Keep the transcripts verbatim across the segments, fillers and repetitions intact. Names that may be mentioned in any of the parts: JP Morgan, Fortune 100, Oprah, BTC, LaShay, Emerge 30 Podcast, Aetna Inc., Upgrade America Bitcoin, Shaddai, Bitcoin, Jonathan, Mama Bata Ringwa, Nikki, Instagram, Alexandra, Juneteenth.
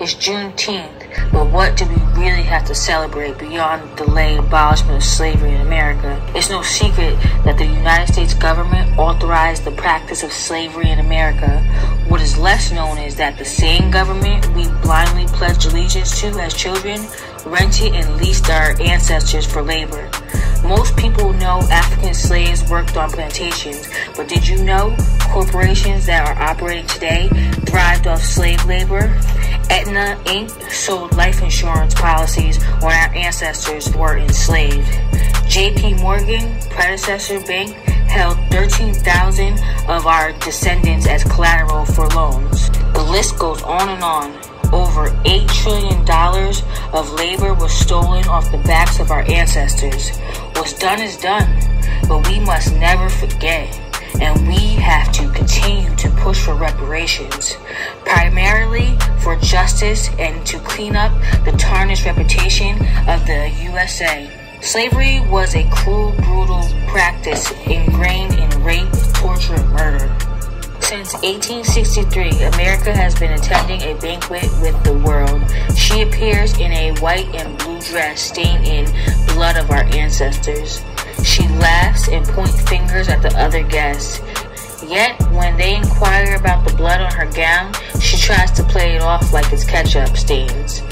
It's Juneteenth, but what do we really have to celebrate beyond the delayed abolishment of slavery in America? It's no secret that the United States government authorized the practice of slavery in America. What is less known is that the same government we blindly pledged allegiance to as children rented and leased our ancestors for labor. Most people know African slaves worked on plantations, but did you know corporations that are operating today thrived off slave labor? Aetna Incorporated sold life insurance policies when our ancestors were enslaved. J P Morgan, predecessor bank, held thirteen thousand of our descendants as collateral for loans. The list goes on and on. Over eight trillion dollars of labor was stolen off the backs of our ancestors. What's done is done, but we must never forget, and we have to continue to push for reparations, primarily for justice and to clean up the tarnished reputation of the U S A. Slavery was a cruel, brutal practice ingrained in rape, torture, and murder. Since eighteen sixty-three, America has been attending a banquet with the world. She appears in a white and blue dress stained in blood of our ancestors. She laughs and points fingers at the other guests. Yet, when they inquire about the blood on her gown, she tries to play it off like it's ketchup stains.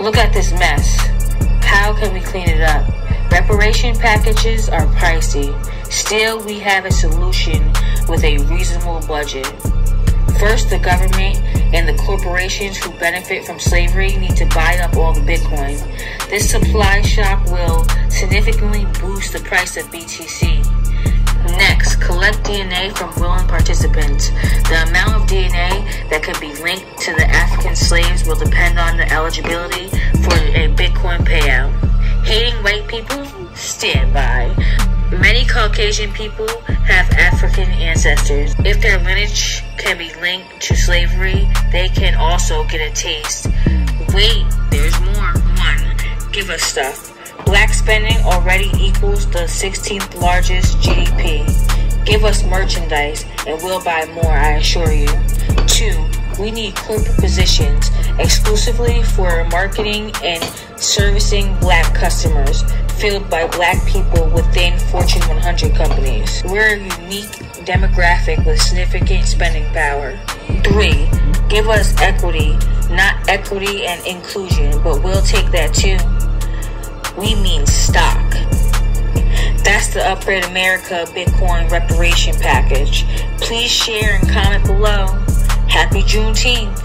Look at this mess. How can we clean it up? Reparation packages are pricey. Still, we have a solution with a reasonable budget. First, the government and the corporations who benefit from slavery need to buy up all the Bitcoin. This supply shock will significantly boost the price of B T C. Next, collect D N A from willing participants. The amount of D N A that could be linked to the African slaves will depend on the eligibility for a Bitcoin payout. Hating white people? Stand by. Many Caucasian people have African ancestors. If their lineage can be linked to slavery, they can also get a taste. Wait, there's more. One, give us stuff. Black spending already equals the sixteenth largest G D P. Give us merchandise and we'll buy more, I assure you. Two, we need corporate positions exclusively for marketing and servicing black customers filled by black people within Fortune one hundred companies. We're a unique demographic with significant spending power. Three, give us equity, not equity and inclusion, but we'll take that too. We mean stock. That's the Upgrade America Bitcoin reparation package. Please share and comment below. Happy Juneteenth.